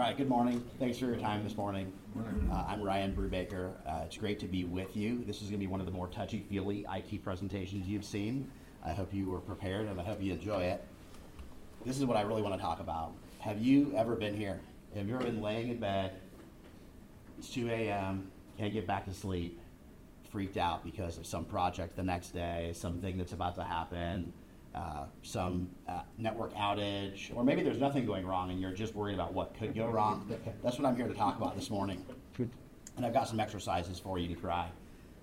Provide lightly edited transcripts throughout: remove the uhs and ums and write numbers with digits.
All right, good morning. Thanks for your time this morning. I'm Ryan Brubaker. It's great to be with you. This is going to be one of the more touchy-feely IT presentations you've seen. I hope you were prepared, and I hope you enjoy it. This is what I really want to talk about. Have you ever been here? Have you ever been laying in bed? It's 2 a.m., can't get back to sleep, freaked out because of some project the next day, something that's about to happen, some network outage, or maybe there's nothing going wrong and you're just worried about what could go wrong. That's what I'm here to talk about this morning. And I've got some exercises for you to try.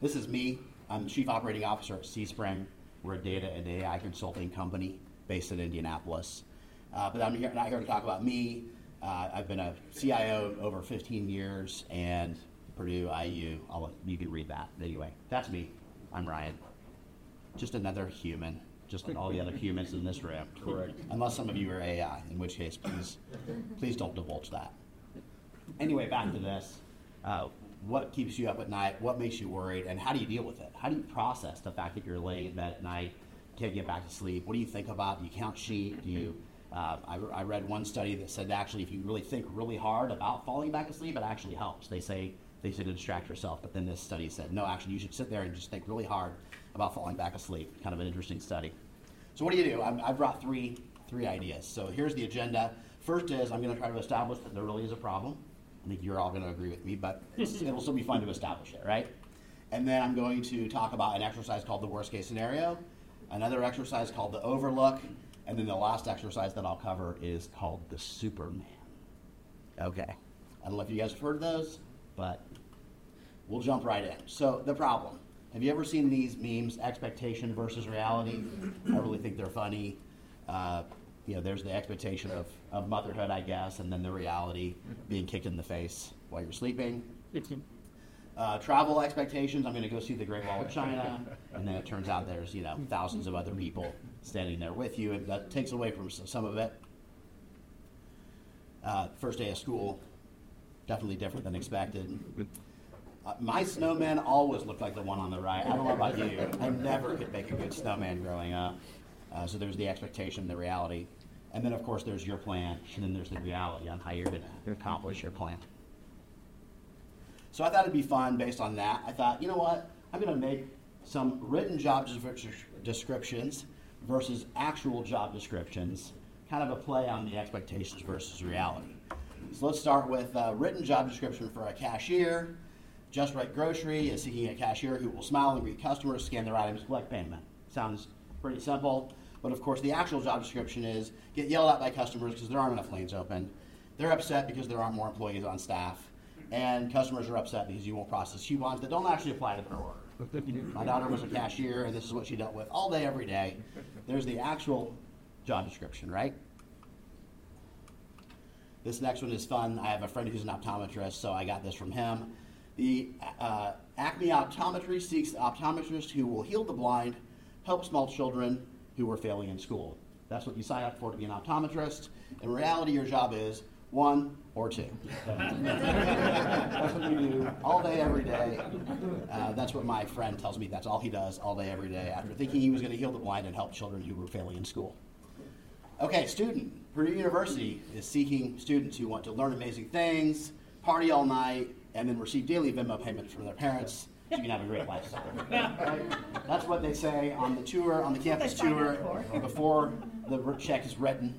This is me. I'm the Chief Operating Officer at CSpring. We're a data and AI consulting company based in Indianapolis. But I'm not here to talk about me. I've been a CIO over 15 years and Purdue, IU, you can read that. Anyway, that's me. I'm Ryan. Just another human, just like all the other humans in this room. Correct. Unless some of you are AI, in which case, please don't divulge that. Anyway, back to this. What keeps you up at night? What makes you worried? And how do you deal with it? How do you process the fact that you're laying in bed at night, can't get back to sleep? What do you think about? Do you count sheep? Do you? I read one study that said actually, if you really think really hard about falling back asleep, it actually helps. They say to distract yourself, but then this study said, no, actually, you should sit there and just think really hard about falling back asleep. Kind of an interesting study. So what do you do? I brought three ideas. So here's the agenda. First is I'm going to try to establish that there really is a problem. I think you're all going to agree with me, but it'll still be fun to establish it, right? And then I'm going to talk about an exercise called the worst case scenario, another exercise called the overlook, and then the last exercise that I'll cover is called the Superman. Okay. I don't know if you guys have heard of those, but we'll jump right in. So the problem. Have you ever seen these memes, expectation versus reality? I really think they're funny. There's the expectation of motherhood, I guess, and then the reality being kicked in the face while you're sleeping. Travel expectations, I'm going to go see the Great Wall of China, and then it turns out there's thousands of other people standing there with you, and that takes away from some of it. First day of school, definitely different than expected. My snowman always looked like the one on the right. I don't know about you. I never could make a good snowman growing up. So there's the expectation, the reality. And then, of course, there's your plan, and then there's the reality on how you're going to accomplish your plan. So I thought it'd be fun based on that. I thought, you know what? I'm going to make some written job descriptions versus actual job descriptions, kind of a play on the expectations versus reality. So let's start with a written job description for a cashier. Just Right Grocery is seeking a cashier who will smile and greet customers, scan their items, collect payment. Sounds pretty simple, but of course the actual job description is get yelled at by customers because there aren't enough lanes open. They're upset because there aren't more employees on staff, and customers are upset because you won't process coupons that don't actually apply to their order. My daughter was a cashier, and this is what she dealt with all day, every day. There's the actual job description, right? This next one is fun. I have a friend who's an optometrist, so I got this from him. The Acme Optometry seeks optometrists who will heal the blind, help small children who are failing in school. That's what you sign up for to be an optometrist. In reality, your job is one or two. That's what you do all day, every day. That's what my friend tells me. That's all he does all day, every day after thinking he was going to heal the blind and help children who were failing in school. Okay, student. Purdue University is seeking students who want to learn amazing things, party all night, and then receive daily Venmo payments from their parents so you can have a great lifestyle. Right? That's what they say on the tour, on the campus tour, before the check is written.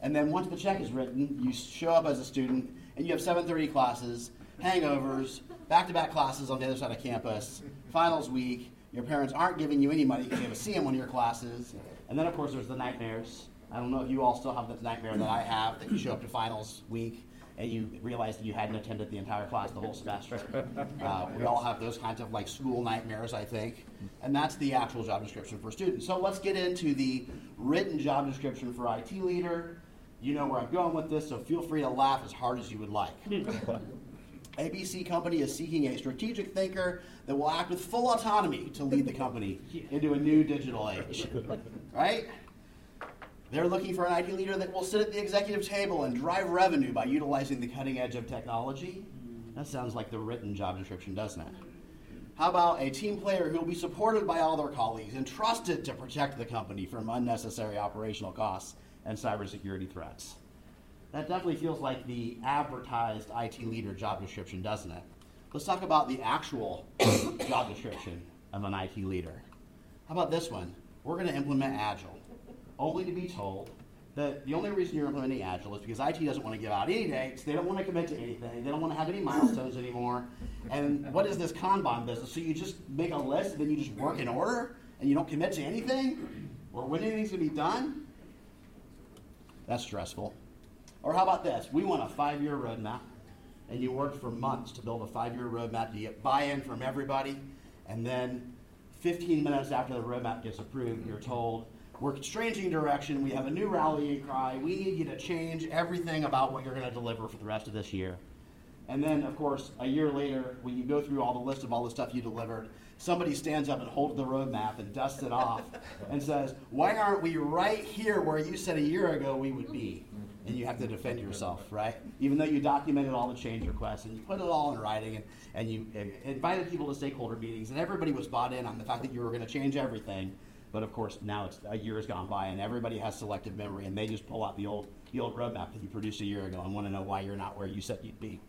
And then once the check is written, you show up as a student, and you have 7:30 classes, hangovers, back-to-back classes on the other side of campus, finals week, your parents aren't giving you any money because you have a C in one of your classes. And then, of course, there's the nightmares. I don't know if you all still have the nightmare that I have, that you show up to finals week, and you realize that you hadn't attended the entire class the whole semester. We all have those kinds of school nightmares, I think. And that's the actual job description for students. So let's get into the written job description for IT leader. You know where I'm going with this, so feel free to laugh as hard as you would like. ABC Company is seeking a strategic thinker that will act with full autonomy to lead the company into a new digital age, right? They're looking for an IT leader that will sit at the executive table and drive revenue by utilizing the cutting edge of technology. That sounds like the written job description, doesn't it? How about a team player who will be supported by all their colleagues and trusted to protect the company from unnecessary operational costs and cybersecurity threats? That definitely feels like the advertised IT leader job description, doesn't it? Let's talk about the actual job description of an IT leader. How about this one? We're going to implement Agile, only to be told that the only reason you're implementing Agile is because IT doesn't want to give out any dates, they don't want to commit to anything, they don't want to have any milestones anymore, and what is this Kanban business? So you just make a list, and then you just work in order, and you don't commit to anything? Or when anything's going to be done? That's stressful. Or how about this? We want a 5-year roadmap, and you work for months to build a 5-year roadmap to get buy-in from everybody, and then 15 minutes after the roadmap gets approved, you're told, we're changing direction, we have a new rallying cry, we need you to change everything about what you're going to deliver for the rest of this year. And then, of course, a year later, when you go through all the list of all the stuff you delivered, somebody stands up and holds the roadmap and dusts it off and says, why aren't we right here where you said a year ago we would be? And you have to defend yourself, right? Even though you documented all the change requests and you put it all in writing and you invited people to stakeholder meetings and everybody was bought in on the fact that you were going to change everything. But of course, now it's a year has gone by and everybody has selective memory and they just pull out the old roadmap that you produced a year ago and want to know why you're not where you said you'd be.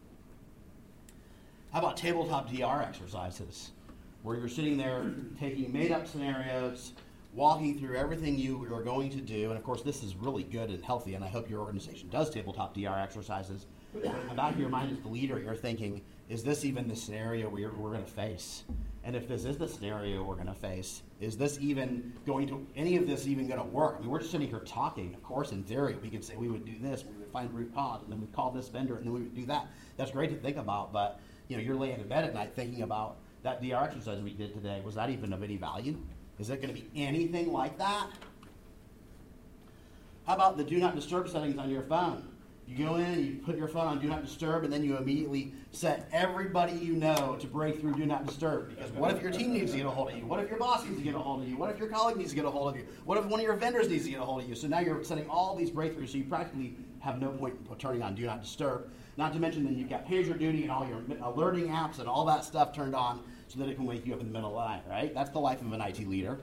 How about tabletop DR exercises, where you're sitting there taking made-up scenarios, walking through everything you are going to do, and of course this is really good and healthy, and I hope your organization does tabletop DR exercises. But in the back of your mind as the leader, you're thinking, is this even the scenario we're going to face? And if this is the scenario we're going to face, is this even going to, any of this even going to work? I mean, we're just sitting here talking. Of course, in theory, we can say we would do this, we would find root cause, and then we'd call this vendor, and then we would do that. That's great to think about, but you know, you're laying in bed at night thinking about that DR exercise we did today. Was that even of any value? Is it going to be anything like that? How about the do not disturb settings on your phone? You go in and you put your phone on do not disturb, and then you immediately set everybody you know to break through do not disturb. Because what if your team needs to get a hold of you? What if your boss needs to get a hold of you? What if your colleague needs to get a hold of you? What if one of your vendors needs to get a hold of you? So now you're setting all these breakthroughs, so you practically have no point in turning on do not disturb. Not to mention then you've got PagerDuty and all your alerting apps and all that stuff turned on so that it can wake you up in the middle of the night, right? That's the life of an IT leader.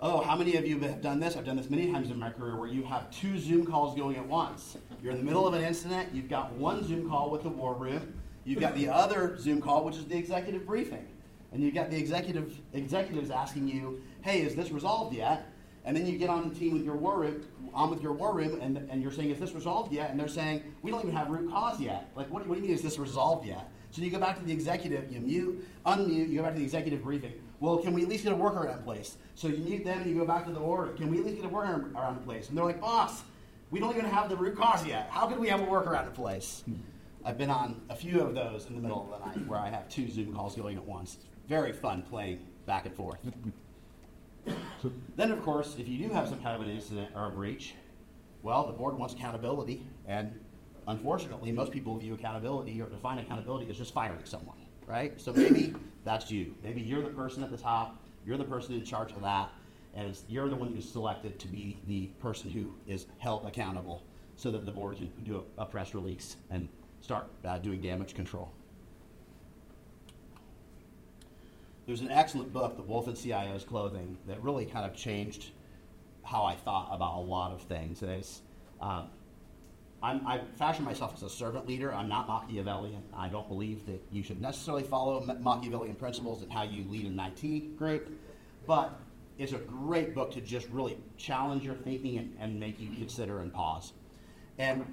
Oh, how many of you have done this? I've done this many times in my career where you have 2 Zoom calls going at once. You're in the middle of an incident. You've got one Zoom call with the war room. You've got the other Zoom call, which is the executive briefing. And you've got the executives asking you, hey, is this resolved yet? And then you get on the team with your war room, and you're saying, is this resolved yet? And they're saying, we don't even have root cause yet. Like, what do you mean, is this resolved yet? So you go back to the executive, you mute, unmute, you go back to the executive briefing. Well, can we at least get a workaround in place? So you mute them, and you go back to the order. Can we at least get a workaround in place? And they're like, boss, we don't even have the root cause yet. How could we have a workaround in place? I've been on a few of those in the middle of the night where I have 2 Zoom calls going at once. Very fun playing back and forth. Then, of course, if you do have some kind of an incident or a breach, well, the board wants accountability, and unfortunately, most people view accountability or define accountability as just firing someone, right? So maybe that's you. Maybe you're the person at the top, you're the person in charge of that, and you're the one who's selected to be the person who is held accountable so that the board can do a press release and start doing damage control. There's an excellent book, The Wolf in CIO's Clothing, that really kind of changed how I thought about a lot of things. And it's, I fashion myself as a servant leader. I'm not Machiavellian. I don't believe that you should necessarily follow Machiavellian principles in how you lead an IT group. But it's a great book to just really challenge your thinking and make you consider and pause. And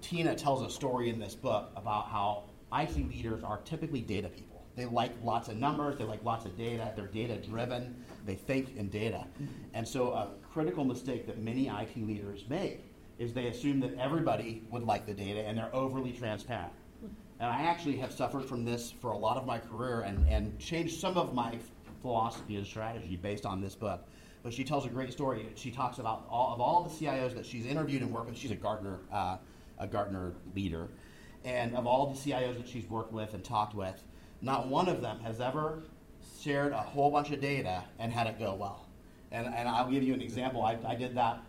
Tina tells a story in this book about how IT leaders are typically data people. They like lots of numbers, they like lots of data, they're data-driven, they think in data. And so a critical mistake that many IT leaders make is they assume that everybody would like the data and they're overly transparent. And I actually have suffered from this for a lot of my career and changed some of my philosophy and strategy based on this book. But she tells a great story. She talks about all the CIOs that she's interviewed and worked with. She's a Gartner leader. And of all the CIOs that she's worked with and talked with, not one of them has ever shared a whole bunch of data and had it go well. And I'll give you an example. I did that.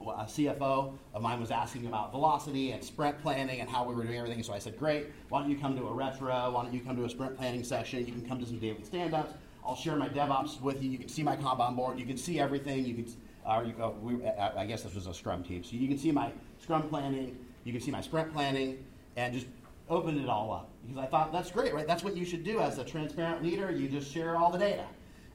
A CFO of mine was asking about velocity and sprint planning and how we were doing everything. So I said, great, why don't you come to a retro? Why don't you come to a sprint planning session? You can come to some daily stand-ups. I'll share my DevOps with you. You can see my Kanban board. You can see everything. You can I guess this was a Scrum team. So you can see my Scrum planning, you can see my sprint planning, and just opened it all up. Because I thought, that's great, right? That's what you should do as a transparent leader. You just share all the data.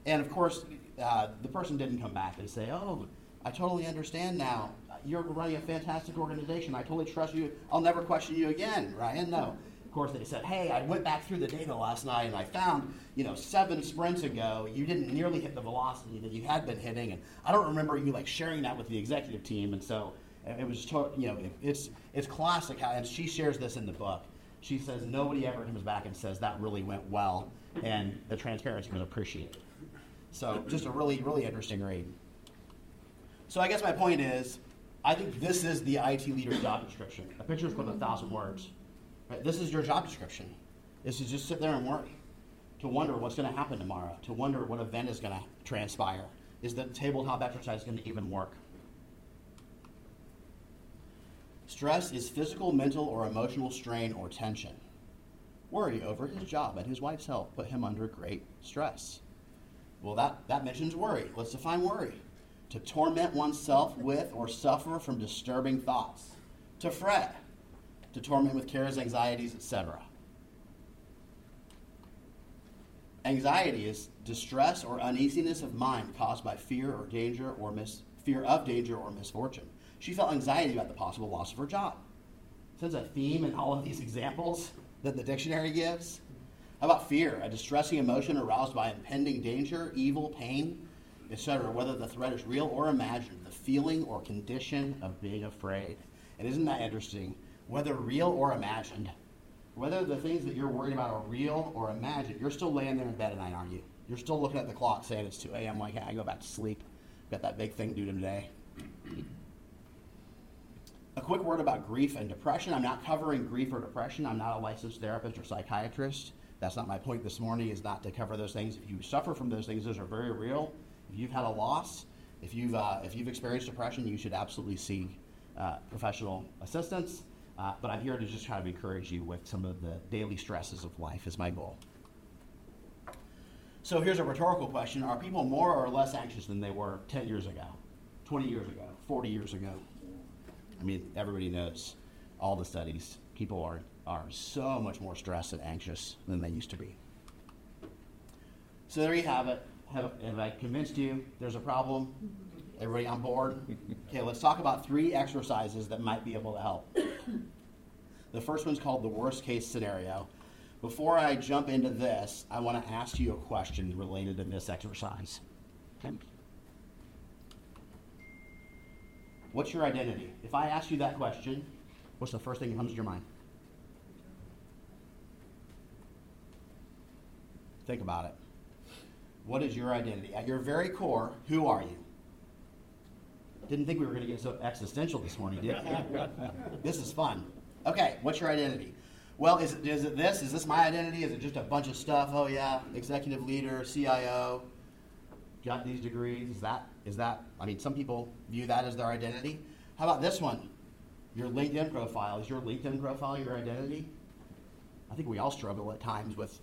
And of course, the person didn't come back and say, oh, I totally understand now. You're running a fantastic organization. I totally trust you. I'll never question you again, Ryan. No. Of course, they said, hey, I went back through the data last night and I found, 7 sprints ago, you didn't nearly hit the velocity that you had been hitting. And I don't remember you sharing that with the executive team. And so it was, it's classic how, and she shares this in the book. She says, nobody ever comes back and says that really went well. And the transparency was appreciated. So just a really, really interesting read. So I guess my point is, I think this is the IT leader's job description. A picture is worth 1,000 words. Right? This is your job description. Is to just sit there and worry, to wonder what's going to happen tomorrow, to wonder what event is going to transpire. Is the tabletop exercise going to even work? Stress is physical, mental, or emotional strain or tension. Worry over his job and his wife's health put him under great stress. Well, that mentions worry. Let's define worry. To torment oneself with or suffer from disturbing thoughts. To fret. To torment with cares, anxieties, etc. Anxiety is distress or uneasiness of mind caused by fear of danger or misfortune. She felt anxiety about the possible loss of her job. So there's a theme in all of these examples that the dictionary gives. How about fear? A distressing emotion aroused by impending danger, evil, pain, etc., whether the threat is real or imagined, the feeling or condition of being afraid. And isn't that interesting? Whether real or imagined, whether the things that you're worried about are real or imagined, you're still laying there in bed at night, aren't you? You're still looking at the clock saying it's 2 a.m. like, hey, I go back to sleep. Got that big thing due today. A quick word about grief and depression. I'm not covering grief or depression. I'm not a licensed therapist or psychiatrist. That's not my point this morning, is not to cover those things. If you suffer from those things, those are very real. If you've had a loss, if you've experienced depression, you should absolutely seek professional assistance. But I'm here to just try to encourage you with some of the daily stresses of life is my goal. So here's a rhetorical question. Are people more or less anxious than they were 10 years ago, 20 years ago, 40 years ago? I mean, everybody knows all the studies. People are so much more stressed and anxious than they used to be. So there you have it. Have I convinced you there's a problem? Everybody on board? Okay, let's talk about 3 exercises that might be able to help. The first one's called the worst case scenario. Before I jump into this, I want to ask you a question related to this exercise. Okay. What's your identity? If I ask you that question, what's the first thing that comes to your mind? Think about it. What is your identity? At your very core, who are you? Didn't think we were going to get so existential this morning, did we? This is fun. Okay, what's your identity? Well, is it this? Is this my identity? Is it just a bunch of stuff? Oh yeah, executive leader, CIO, got these degrees. Is that? I mean, some people view that as their identity. How about this one? Your LinkedIn profile. Is your LinkedIn profile your identity? I think we all struggle at times with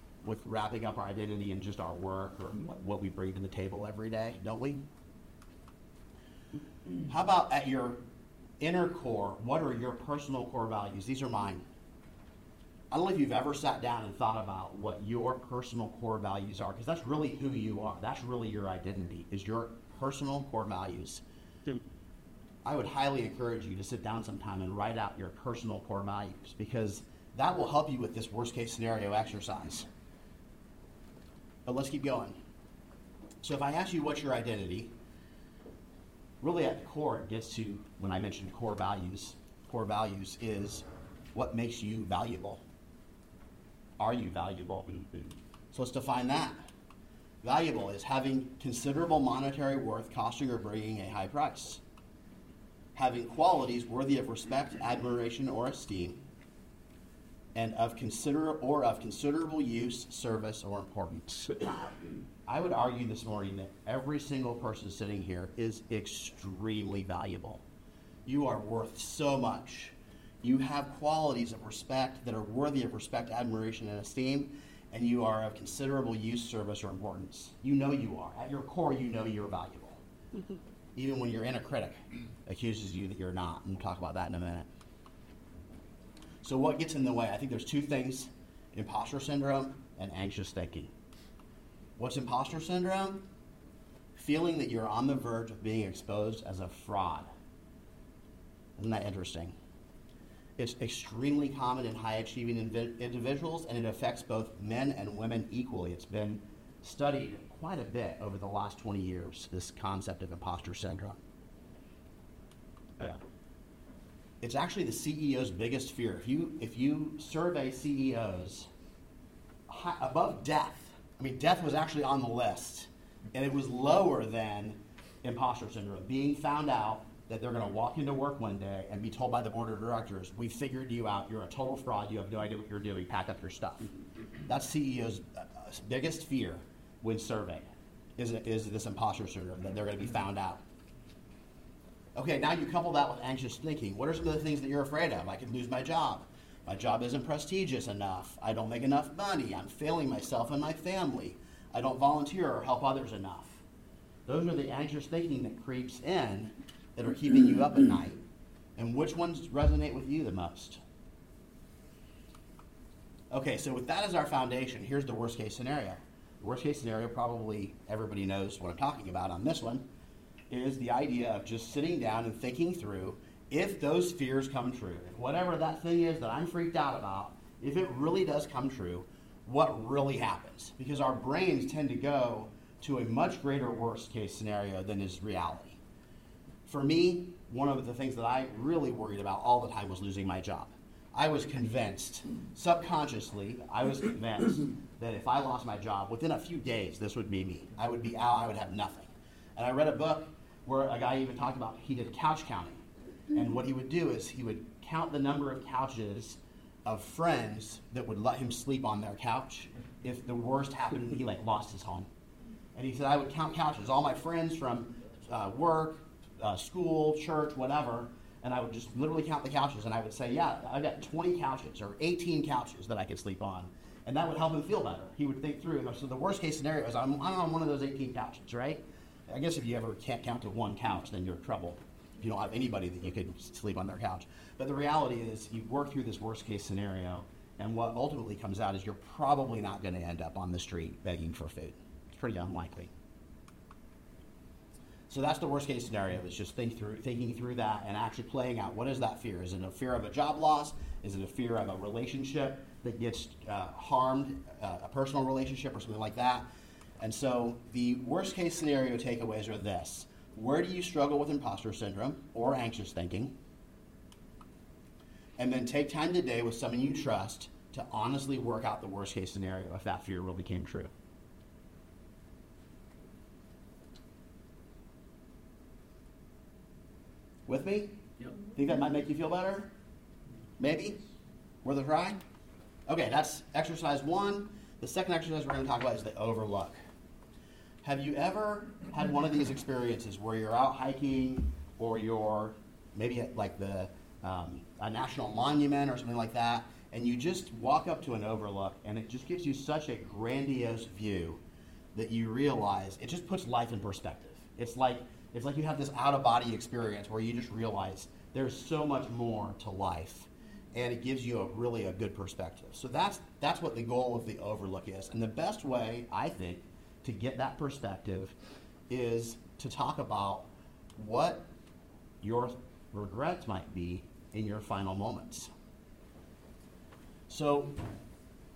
wrapping up our identity in just our work or what we bring to the table every day, don't we? How about at your inner core, what are your personal core values? These are mine. I don't know if you've ever sat down and thought about what your personal core values are, because that's really who you are. That's really your identity, is your personal core values. I would highly encourage you to sit down sometime and write out your personal core values, because that will help you with this worst case scenario exercise. But let's keep going. So if I ask you what's your identity, really at the core it gets to, when I mentioned core values is what makes you valuable. Are you valuable? So let's define that. Valuable is having considerable monetary worth, costing or bringing a high price. Having qualities worthy of respect, admiration, or esteem, and of considerable use, service, or importance. I would argue this morning that every single person sitting here is extremely valuable. You are worth so much. You have qualities of respect that are worthy of respect, admiration, and esteem, and you are of considerable use, service, or importance. You know you are. At your core, you know you're valuable. even when your inner critic accuses you that you're not. And we'll talk about that in a minute. So what gets in the way? I think there's two things, imposter syndrome and anxious thinking. What's imposter syndrome? Feeling that you're on the verge of being exposed as a fraud. Isn't that interesting? It's extremely common in high-achieving individuals, and it affects both men and women equally. It's been studied quite a bit over the last 20 years, this concept of imposter syndrome. Yeah. It's actually the CEO's biggest fear. If you survey CEOs, above death, I mean, death was actually on the list, and it was lower than imposter syndrome, being found out that they're going to walk into work one day and be told by the board of directors, we figured you out, you're a total fraud, you have no idea what you're doing, pack up your stuff. That's CEO's biggest fear when surveyed, is this imposter syndrome, that they're going to be found out. Okay, now you couple that with anxious thinking. What are some of the things that you're afraid of? I could lose my job. My job isn't prestigious enough. I don't make enough money. I'm failing myself and my family. I don't volunteer or help others enough. Those are the anxious thinking that creeps in that are keeping you up at night. And which ones resonate with you the most? Okay, so with that as our foundation, here's the worst case scenario. The worst case scenario, probably everybody knows what I'm talking about on this one, is the idea of just sitting down and thinking through if those fears come true, if whatever that thing is that I'm freaked out about, if it really does come true, what really happens? Because our brains tend to go to a much greater worst case scenario than is reality. For me, one of the things that I really worried about all the time was losing my job. I was convinced, subconsciously, I was convinced that if I lost my job, within a few days, this would be me. I would be out, I would have nothing. And I read a book where a guy even talked about, he did couch counting. And what he would do is he would count the number of couches of friends that would let him sleep on their couch. If the worst happened, he lost his home. And he said, I would count couches, all my friends from work, school, church, whatever, and I would just literally count the couches, and I would say, yeah, I've got 20 couches or 18 couches that I could sleep on, and that would help him feel better. He would think through, so the worst case scenario is I'm on one of those 18 couches, right? I guess if you ever can't count to one couch, then you're in trouble. You don't have anybody that you could sleep on their couch. But the reality is you work through this worst case scenario, and what ultimately comes out is you're probably not going to end up on the street begging for food. It's pretty unlikely. So that's the worst case scenario, is just thinking through that and actually playing out, what is that fear? Is it a fear of a job loss? Is it a fear of a relationship that gets harmed, a personal relationship or something like that? And so the worst case scenario takeaways are this. Where do you struggle with imposter syndrome or anxious thinking? And then take time today with someone you trust to honestly work out the worst case scenario if that fear really came true. With me? Yep. Think that might make you feel better? Maybe? Worth a try? Okay, that's exercise one. The second exercise we're going to talk about is the overlook. Have you ever had one of these experiences where you're out hiking or you're maybe at like the a national monument or something like that, and you just walk up to an overlook and it just gives you such a grandiose view that you realize it just puts life in perspective. It's like you have this out-of-body experience where you just realize there's so much more to life, and it gives you a really good perspective. So that's what the goal of the overlook is. And the best way, I think, to get that perspective is to talk about what your regrets might be in your final moments. So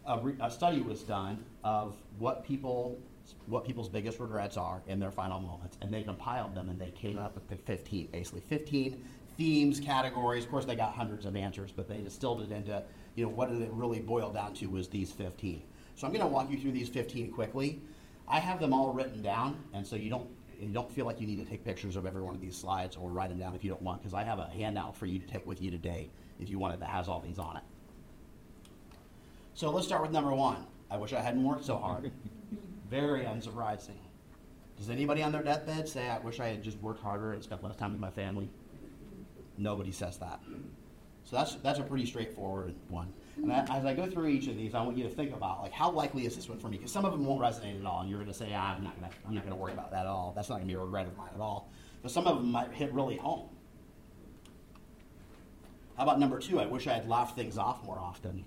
a study was done of what people's biggest regrets are in their final moments, and they compiled them, and they came up with 15 themes, categories. Of course, they got hundreds of answers, but they distilled it into, what did it really boil down to was these 15. So I'm going to walk you through these 15 quickly. I have them all written down, and so you don't feel like you need to take pictures of every one of these slides or write them down if you don't want, because I have a handout for you to take with you today if you wanted that has all these on it. So let's start with number one. I wish I hadn't worked so hard. Very unsurprising. Does anybody on their deathbed say, I wish I had just worked harder and spent less time with my family? Nobody says that. So that's a pretty straightforward one. And as I go through each of these, I want you to think about, how likely is this one for me? Because some of them won't resonate at all, and you're going to say, I'm not going to worry about that at all. That's not going to be a regret of mine at all. But some of them might hit really home. How about number two? I wish I had laughed things off more often.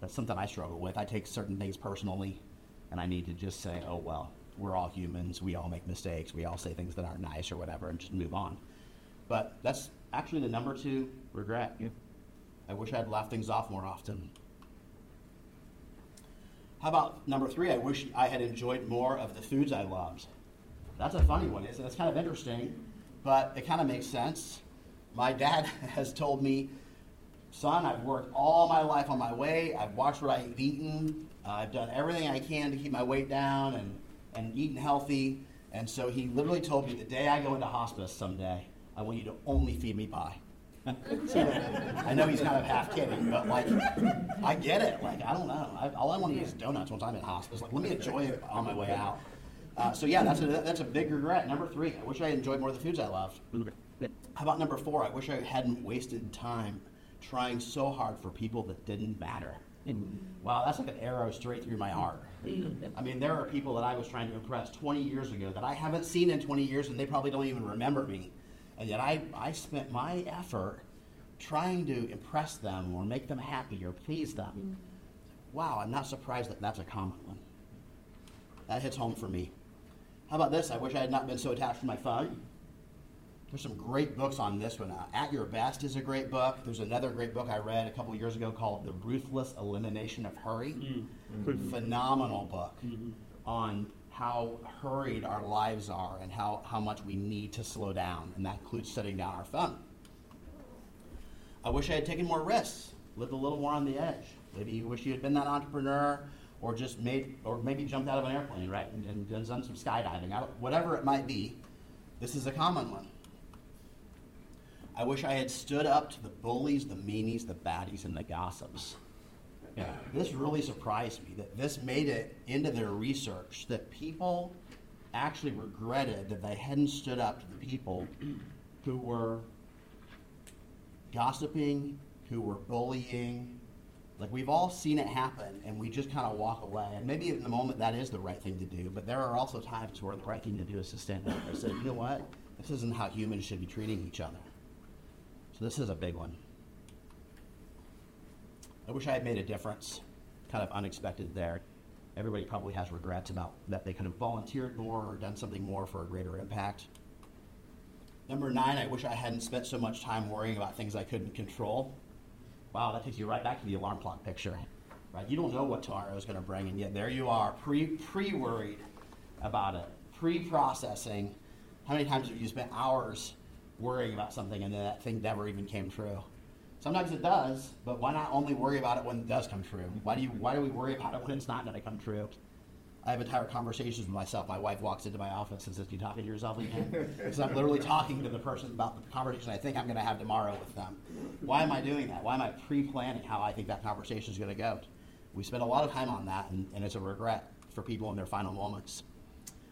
That's something I struggle with. I take certain things personally, and I need to just say, oh, well, we're all humans. We all make mistakes. We all say things that aren't nice or whatever, and just move on. But that's actually the number two regret. Yeah. I wish I had laughed things off more often. How about number three? I wish I had enjoyed more of the foods I loved. That's a funny one, isn't it? It's kind of interesting, but it kind of makes sense. My dad has told me, son, I've worked all my life on my weight. I've watched what I've eaten. I've done everything I can to keep my weight down and eaten healthy. And so he literally told me, the day I go into hospice someday, I want you to only feed me pie. So, I know he's kind of half kidding, but like, I get it. Like, I don't know. All I want to do is donuts once I'm in hospice. Like, let me enjoy it on my way out. So yeah, that's a big regret. Number three, I wish I enjoyed more of the foods I loved. How about number four? I wish I hadn't wasted time trying so hard for people that didn't matter. Wow, that's like an arrow straight through my heart. I mean, there are people that I was trying to impress 20 years ago that I haven't seen in 20 years, and they probably don't even remember me. And yet I spent my effort trying to impress them or make them happy or please them. Wow, I'm not surprised that that's a common one. That hits home for me. How about this? I wish I had not been so attached to my phone. There's some great books on this one. At Your Best is a great book. There's another great book I read a couple years ago called The Ruthless Elimination of Hurry. Mm-hmm. Phenomenal book on how hurried our lives are and how much we need to slow down, and that includes setting down our phone. I wish I had taken more risks, lived a little more on the edge. Maybe you wish you had been that entrepreneur, or just maybe jumped out of an airplane, right, and done some skydiving. Whatever it might be, this is a common one. I wish I had stood up to the bullies, the meanies, the baddies, and the gossips. Yeah, this really surprised me, that this made it into their research, that people actually regretted that they hadn't stood up to the people who were gossiping, who were bullying. Like, we've all seen it happen, and we just kind of walk away. And maybe in the moment that is the right thing to do, but there are also times where the right thing to do is to stand up and say, you know what, this isn't how humans should be treating each other. So this is a big one. I wish I had made a difference. Kind of unexpected there. Everybody probably has regrets about that they could have volunteered more or done something more for a greater impact. Number nine, I wish I hadn't spent so much time worrying about things I couldn't control. Wow, that takes you right back to the alarm clock picture. Right? You don't know what tomorrow is going to bring, and yet there you are, pre-worried about it, pre-processing. How many times have you spent hours worrying about something and then that thing never even came true? Sometimes it does, but why not only worry about it when it does come true? Why do we worry about it when it's not going to come true? I have entire conversations with myself. My wife walks into my office and says, "You talking to yourself again?" Because I'm literally talking to the person about the conversation I think I'm going to have tomorrow with them. Why am I doing that? Why am I pre-planning how I think that conversation is going to go? We spend a lot of time on that, and it's a regret for people in their final moments.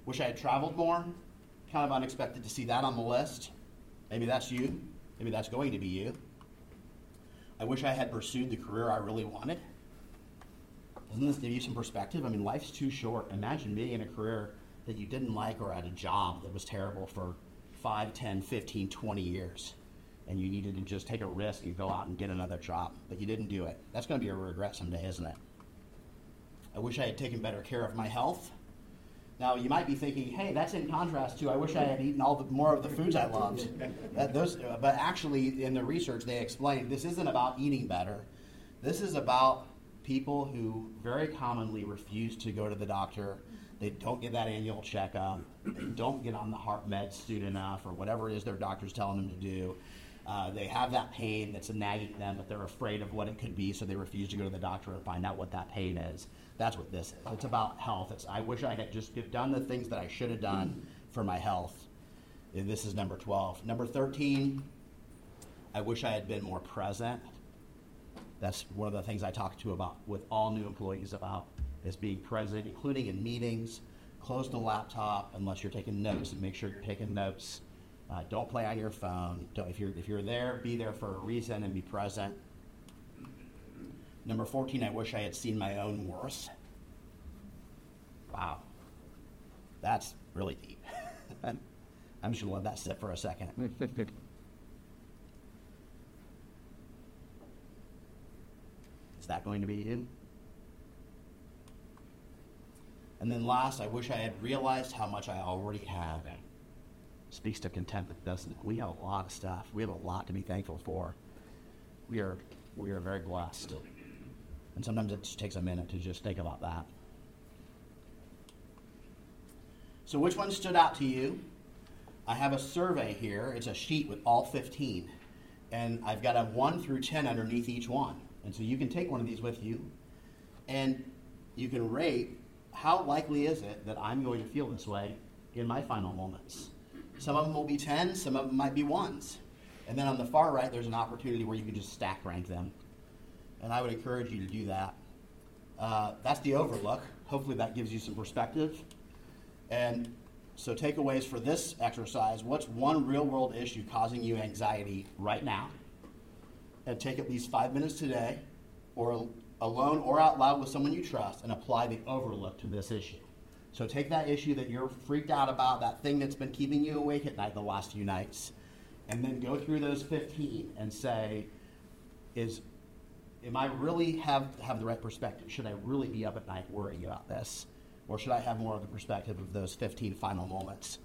Wish I had traveled more. Kind of unexpected to see that on the list. Maybe that's you. Maybe that's going to be you. I wish I had pursued the career I really wanted. Doesn't this give you some perspective? I mean, life's too short. Imagine being in a career that you didn't like or at a job that was terrible for 5, 10, 15, 20 years, and you needed to just take a risk and go out and get another job, but you didn't do it. That's going to be a regret someday, isn't it? I wish I had taken better care of my health. Now, you might be thinking, hey, that's in contrast to I wish I had eaten more of the foods I loved. But actually, in the research, they explained this isn't about eating better. This is about people who very commonly refuse to go to the doctor. They don't get that annual checkup. They don't get on the heart meds soon enough or whatever it is their doctor's telling them to do. They have that pain that's nagging them, but they're afraid of what it could be, so they refuse to go to the doctor and find out what that pain is. That's what this is. It's about health. I wish I had just done the things that I should have done for my health. And this is number 12. Number 13, I wish I had been more present. That's one of the things I talk to about with all new employees about, is being present, including in meetings. Close the laptop unless you're taking notes, and make sure you're taking notes. Don't play on your phone. If you're there, be there for a reason and be present. Number 14, I wish I had seen my own worth. Wow. That's really deep. I'm just going to let that sit for a second. Is that going to be you? And then last, I wish I had realized how much I already have. Speaks to contentment, doesn't it? We have a lot of stuff. We have a lot to be thankful for. We are very blessed. And sometimes it just takes a minute to just think about that. So which one stood out to you? I have a survey here. It's a sheet with all 15. And I've got a 1 through 10 underneath each one. And so you can take one of these with you. And you can rate how likely is it that I'm going to feel this way in my final moments. Some of them will be 10, some of them might be 1s. And then on the far right, there's an opportunity where you can just stack rank them. And I would encourage you to do that. That's the overlook. Hopefully that gives you some perspective. And so takeaways for this exercise, what's one real-world issue causing you anxiety right now? And take at least 5 minutes today, or alone or out loud with someone you trust, and apply the overlook to this issue. So take that issue that you're freaked out about, that thing that's been keeping you awake at night the last few nights, and then go through those 15 and say, am I really have the right perspective? Should I really be up at night worrying about this? Or should I have more of the perspective of those 15 final moments?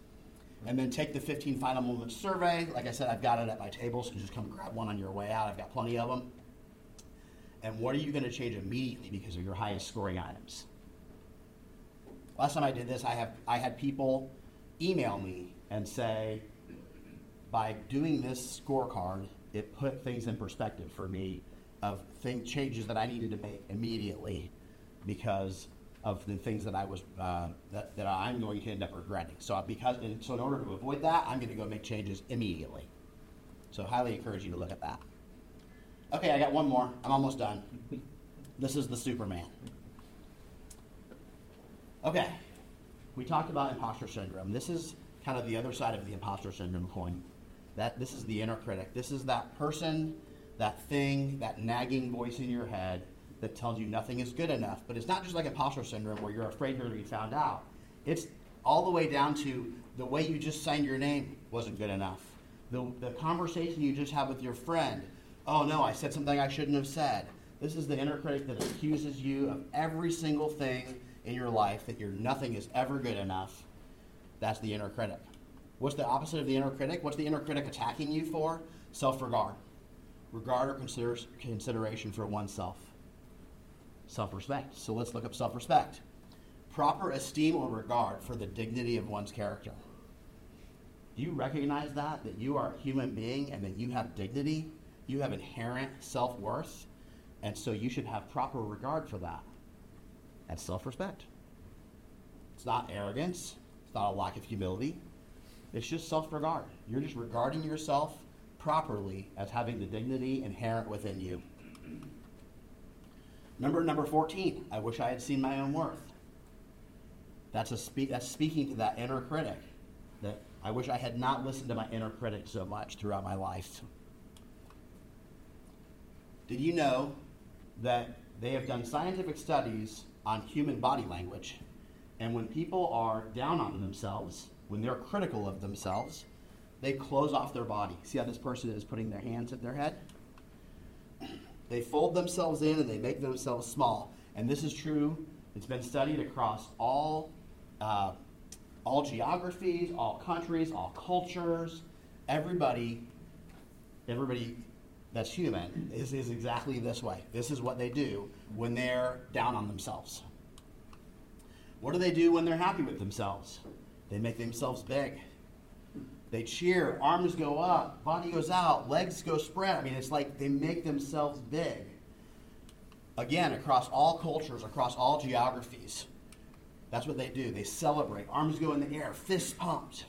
And then take the 15 final moments survey. Like I said, I've got it at my table, so just come grab one on your way out. I've got plenty of them. And what are you going to change immediately because of your highest scoring items? Last time I did this, I had people email me and say, by doing this scorecard, it put things in perspective for me of changes that I needed to make immediately because of the things that I was that I'm going to end up regretting. So in order to avoid that, I'm going to go make changes immediately. So highly encourage you to look at that. Okay, I got one more. I'm almost done. This is the Superman. Okay, we talked about imposter syndrome. This is kind of the other side of the imposter syndrome coin. This is the inner critic. This is that person, that thing, that nagging voice in your head that tells you nothing is good enough. But it's not just like imposter syndrome where you're afraid you're going to be found out. It's all the way down to the way you just signed your name wasn't good enough. The conversation you just had with your friend, oh no, I said something I shouldn't have said. This is the inner critic that accuses you of every single thing in your life, that your nothing is ever good enough. That's the inner critic. What's the opposite of the inner critic? What's the inner critic attacking you for? Self-regard. Regard or consideration for oneself. Self-respect. So let's look up self-respect. Proper esteem or regard for the dignity of one's character. Do you recognize that you are a human being and that you have dignity? You have inherent self-worth, and so you should have proper regard for that. That's self-respect. It's not arrogance. It's not a lack of humility. It's just self-regard. You're just regarding yourself properly as having the dignity inherent within you. Number 14, I wish I had seen my own worth. That's speaking to that inner critic. That I wish I had not listened to my inner critic so much throughout my life. Did you know that they have done scientific studies on human body language? And when people are down on themselves, when they're critical of themselves, they close off their body. See how this person is putting their hands at their head? They fold themselves in and they make themselves small. And this is true. It's been studied across all geographies, all countries, all cultures. Everybody that's human is exactly this way. This is what they do when they're down on themselves. What do they do when they're happy with themselves? They make themselves big. They cheer, arms go up, body goes out, legs go spread. I mean, it's like they make themselves big. Again, across all cultures, across all geographies, that's what they do. They celebrate, arms go in the air, fists pumped.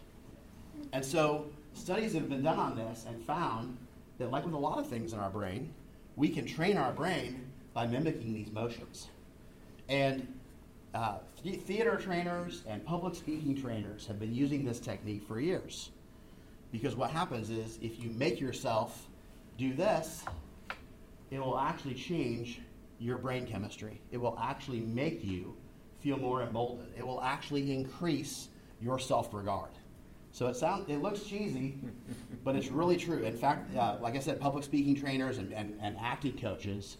And so studies have been done on this and found that, like with a lot of things in our brain, we can train our brain by mimicking these motions. And theater trainers and public speaking trainers have been using this technique for years. Because what happens is, if you make yourself do this, it will actually change your brain chemistry. It will actually make you feel more emboldened. It will actually increase your self-regard. So it looks cheesy, but it's really true. In fact, like I said, public speaking trainers and acting coaches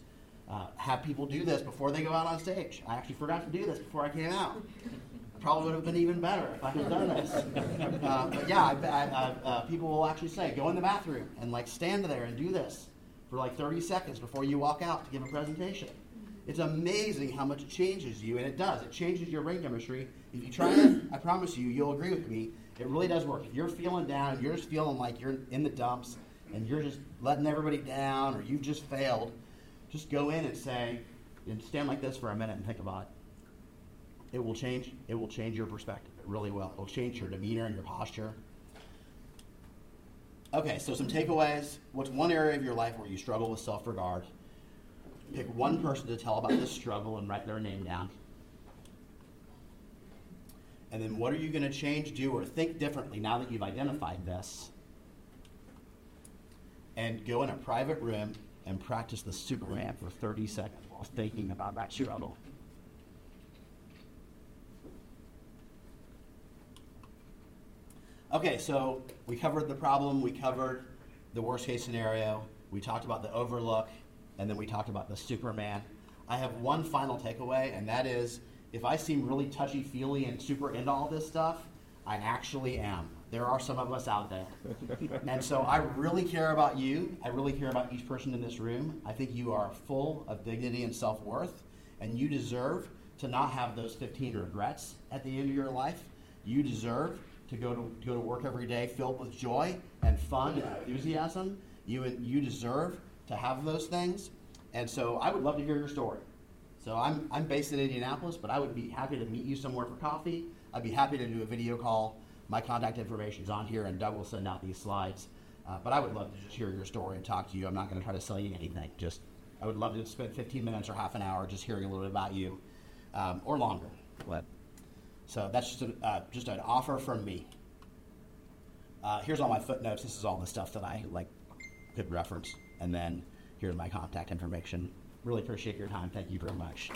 have people do this before they go out on stage. I actually forgot to do this before I came out. Probably would have been even better if I had done this. But yeah, I people will actually say, go in the bathroom and like stand there and do this for like 30 seconds before you walk out to give a presentation. It's amazing how much it changes you, and it does. It changes your brain chemistry. If you try it, I promise you, you'll agree with me. It really does work. If you're feeling down, you're just feeling like you're in the dumps, and you're just letting everybody down, or you've just failed, just go in and say, and stand like this for a minute and think about it. It will change your perspective. It really will. It will change your demeanor and your posture. Okay, so some takeaways. What's one area of your life where you struggle with self-regard? Pick one person to tell about this struggle and write their name down. And then what are you going to change, do, or think differently now that you've identified this? And go in a private room and practice the Superman for 30 seconds while thinking about that struggle. Okay, so we covered the problem, we covered the worst case scenario, we talked about the overlook, and then we talked about the Superman. I have one final takeaway, and that is, if I seem really touchy-feely and super into all this stuff, I actually am. There are some of us out there. And so I really care about you. I really care about each person in this room. I think you are full of dignity and self-worth, and you deserve to not have those 15 regrets at the end of your life. You deserve to go to work every day filled with joy and fun and enthusiasm. You deserve to have those things. And so I would love to hear your story. So I'm based in Indianapolis, but I would be happy to meet you somewhere for coffee. I'd be happy to do a video call. My contact information is on here, and Doug will send out these slides. But I would love to just hear your story and talk to you. I'm not going to try to sell you anything. Just I would love to spend 15 minutes or half an hour just hearing a little bit about you, or longer. But, so that's just an offer from me. Here's all my footnotes. This is all the stuff that I could reference, and then here's my contact information. Really appreciate your time. Thank you very much.